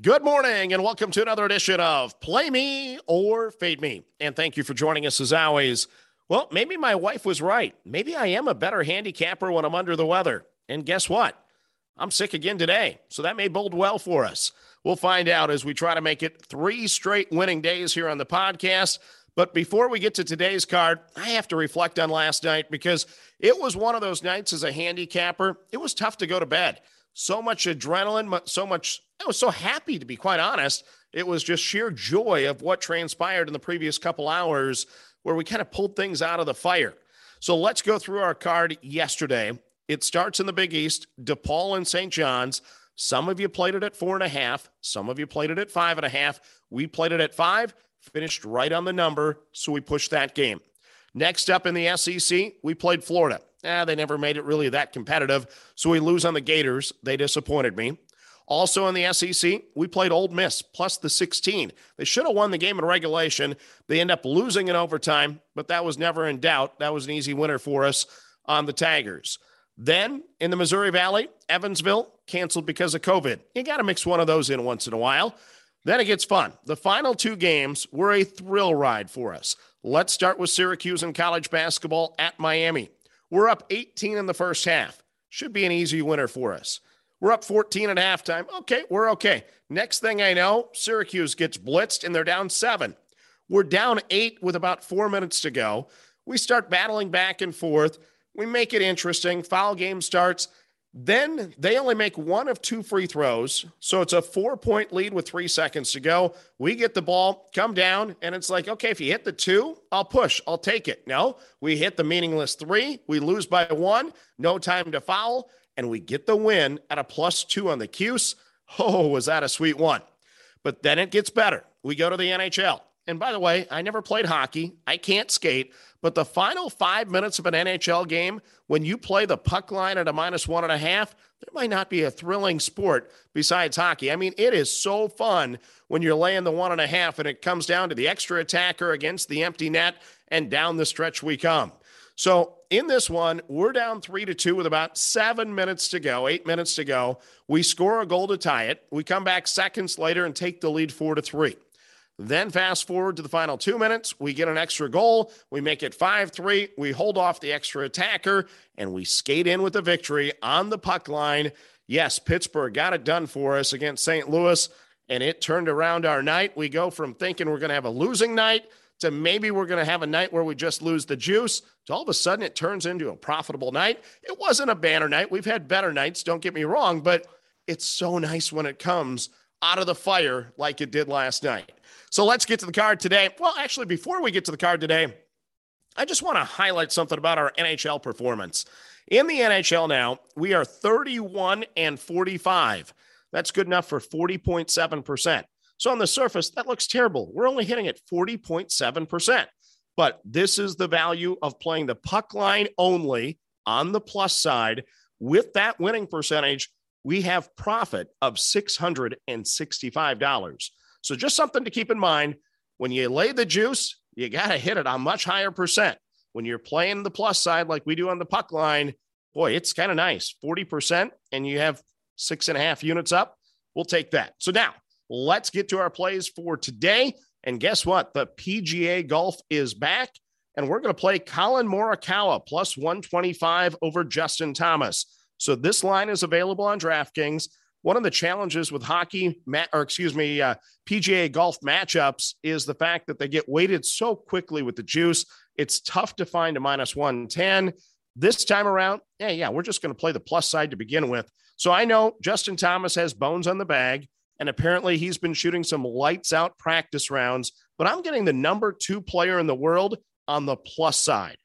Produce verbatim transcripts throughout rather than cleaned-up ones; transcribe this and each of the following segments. Good morning and welcome to another edition of Play Me or Fade Me. And thank you for joining us as always. Well, maybe my wife was right. Maybe I am a better handicapper when I'm under the weather. And guess what? I'm sick again today, so that may bode well for us. We'll find out as we try to make it three straight winning days here on the podcast. But before we get to today's card, I have to reflect on last night because it was one of those nights as a handicapper. It was tough to go to bed. So much adrenaline, so much, I was so happy to be quite honest. It was just sheer joy of what transpired in the previous couple hours where we kind of pulled things out of the fire. So let's go through our card yesterday. It starts in the Big East, DePaul and Saint John's. Some of you played it at four and a half. Some of you played it at five and a half. We played it at five, finished right on the number. So we pushed that game. Next up in the S E C, we played Florida. Eh, they never made it really that competitive, so we lose on the Gators. They disappointed me. Also in the S E C, we played Ole Miss, plus the sixteen. They should have won the game in regulation. They end up losing in overtime, but that was never in doubt. That was an easy winner for us on the Tigers. Then in the Missouri Valley, Evansville canceled because of COVID. You got to mix one of those in once in a while. Then it gets fun. The final two games were a thrill ride for us. Let's start with Syracuse in college basketball at Miami. We're up eighteen in the first half. Should be an easy winner for us. We're up fourteen at halftime. Okay, we're okay. Next thing I know, Syracuse gets blitzed, and they're down seven. We're down eight with about four minutes to go. We start battling back and forth. We make it interesting. Foul game starts. Then they only make one of two free throws, so it's a four-point lead with three seconds to go. We get the ball, come down, and it's like, okay, if you hit the two, I'll push, I'll take it. No, we hit the meaningless three, we lose by one, no time to foul, and we get the win at a plus two on the Cuse. Oh, was that a sweet one? But then it gets better. We go to the N H L. And by the way, I never played hockey. I can't skate. But the final five minutes of an N H L game, when you play the puck line at a minus one and a half, there might not be a thrilling sport besides hockey. I mean, it is so fun when you're laying the one and a half and it comes down to the extra attacker against the empty net, and down the stretch we come. So in this one, we're down three to two with about seven minutes to go, eight minutes to go. We score a goal to tie it. We come back seconds later and take the lead four to three. Then fast forward to the final two minutes. We get an extra goal. We make it five three. We hold off the extra attacker, and we skate in with the victory on the puck line. Yes, Pittsburgh got it done for us against Saint Louis, and it turned around our night. We go from thinking we're going to have a losing night to maybe we're going to have a night where we just lose the juice to all of a sudden it turns into a profitable night. It wasn't a banner night. We've had better nights, don't get me wrong, but it's so nice when it comes out of the fire like it did last night. So let's get to the card today. Well, actually, before we get to the card today, I just want to highlight something about our N H L performance. In the N H L now, we are thirty-one and forty-five. That's good enough for forty point seven percent. So on the surface, that looks terrible. We're only hitting at forty point seven percent. But this is the value of playing the puck line only on the plus side. With that winning percentage, we have profit of six hundred sixty-five dollars. So just something to keep in mind. When you lay the juice, you got to hit it on much higher percent. When you're playing the plus side like we do on the puck line, boy, it's kind of nice. forty percent and you have six and a half units up. We'll take that. So now let's get to our plays for today. And guess what? The P G A Golf is back. And we're going to play Colin Morikawa plus one twenty-five over Justin Thomas. So this line is available on DraftKings. One of the challenges with hockey, or excuse me, uh, P G A golf matchups is the fact that they get weighted so quickly with the juice. It's tough to find a minus one ten. This time around, yeah, yeah, we're just going to play the plus side to begin with. So I know Justin Thomas has bones on the bag, and apparently he's been shooting some lights out practice rounds, but I'm getting the number two player in the world on the plus side.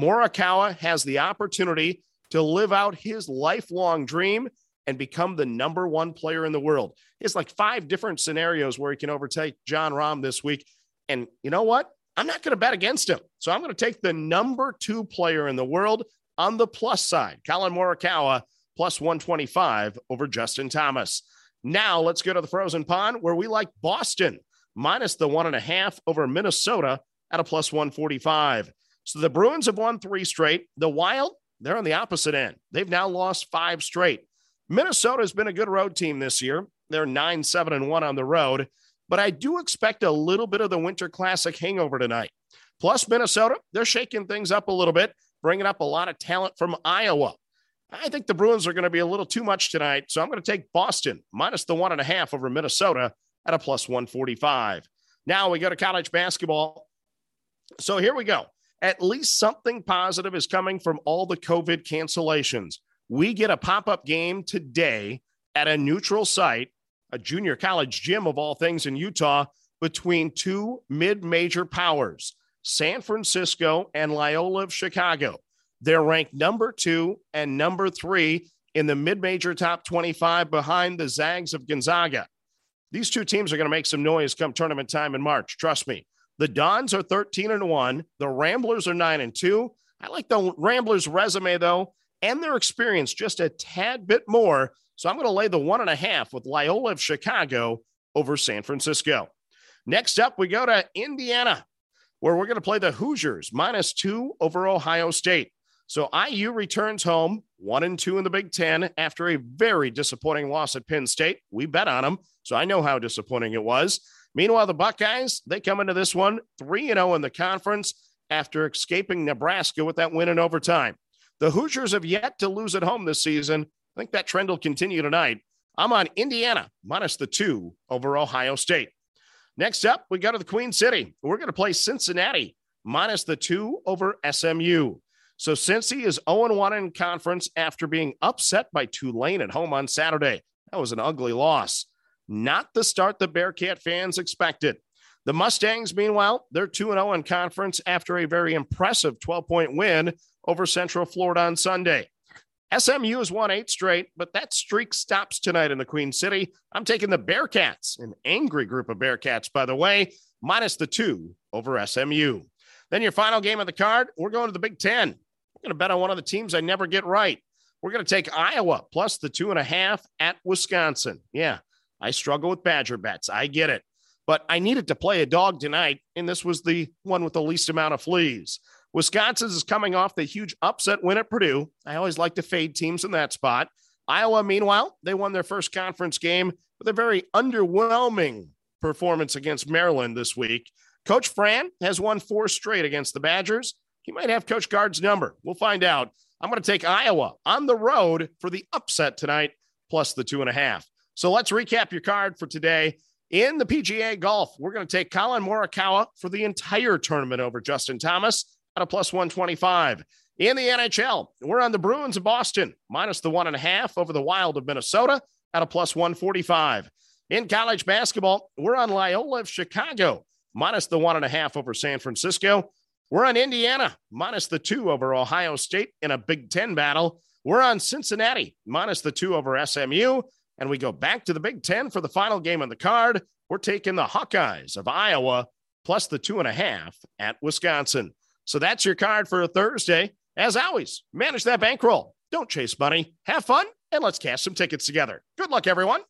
Morikawa has the opportunity to live out his lifelong dream and become the number one player in the world. It's like five different scenarios where he can overtake John Rahm this week. And you know what? I'm not going to bet against him. So I'm going to take the number two player in the world on the plus side, Colin Morikawa, plus one twenty-five over Justin Thomas. Now let's go to the frozen pond where we like Boston, minus the one and a half over Minnesota at a plus one forty-five. So the Bruins have won three straight. The Wild, they're on the opposite end. They've now lost five straight. Minnesota has been a good road team this year. They're nine, seven and one on the road, but I do expect a little bit of the Winter Classic hangover tonight. Plus Minnesota, they're shaking things up a little bit, bringing up a lot of talent from Iowa. I think the Bruins are going to be a little too much tonight, so I'm going to take Boston minus the one and a half over Minnesota at a plus one forty-five. Now we go to college basketball. So here we go. At least something positive is coming from all the COVID cancellations. We get a pop-up game today at a neutral site, a junior college gym of all things in Utah, between two mid-major powers, San Francisco and Loyola of Chicago. They're ranked number two and number three in the mid-major top twenty-five behind the Zags of Gonzaga. These two teams are going to make some noise come tournament time in March. Trust me. The Dons are thirteen and one. The Ramblers are nine and two. I like the Ramblers' resume, though, and their experience just a tad bit more. So I'm going to lay the one and a half with Loyola of Chicago over San Francisco. Next up, we go to Indiana, where we're going to play the Hoosiers minus two over Ohio State. So I U returns home one and two in the Big Ten after a very disappointing loss at Penn State. We bet on them, so I know how disappointing it was. Meanwhile, the Buckeyes, they come into this one three and oh in the conference after escaping Nebraska with that win in overtime. The Hoosiers have yet to lose at home this season. I think that trend will continue tonight. I'm on Indiana minus the two over Ohio State. Next up, we go to the Queen City. We're going to play Cincinnati minus the two over S M U. So Cincy is oh and one in conference after being upset by Tulane at home on Saturday. That was an ugly loss. Not the start the Bearcat fans expected. The Mustangs, meanwhile, they're two and oh in conference after a very impressive twelve-point win over Central Florida on Sunday. S M U has won eight straight, but that streak stops tonight in the Queen City. I'm taking the Bearcats, an angry group of Bearcats, by the way, minus the two over S M U. Then your final game of the card, we're going to the Big Ten. We're going to bet on one of the teams I never get right. We're going to take Iowa plus the two and a half at Wisconsin. Yeah. I struggle with Badger bets. I get it. But I needed to play a dog tonight, and this was the one with the least amount of fleas. Wisconsin is coming off the huge upset win at Purdue. I always like to fade teams in that spot. Iowa, meanwhile, they won their first conference game with a very underwhelming performance against Maryland this week. Coach Fran has won four straight against the Badgers. He might have Coach Guard's number. We'll find out. I'm going to take Iowa on the road for the upset tonight, plus the two and a half. So let's recap your card for today. In the P G A Golf, we're going to take Colin Morikawa for the entire tournament over Justin Thomas at a plus one twenty-five. In the N H L, we're on the Bruins of Boston, minus the one and a half over the Wild of Minnesota at a plus one forty-five. In college basketball, we're on Loyola of Chicago, minus the one and a half over San Francisco. We're on Indiana, minus the two over Ohio State in a Big Ten battle. We're on Cincinnati, minus the two over S M U. And we go back to the Big Ten for the final game on the card. We're taking the Hawkeyes of Iowa plus the two and a half at Wisconsin. So that's your card for a Thursday. As always, manage that bankroll. Don't chase money. Have fun, and let's cash some tickets together. Good luck, everyone.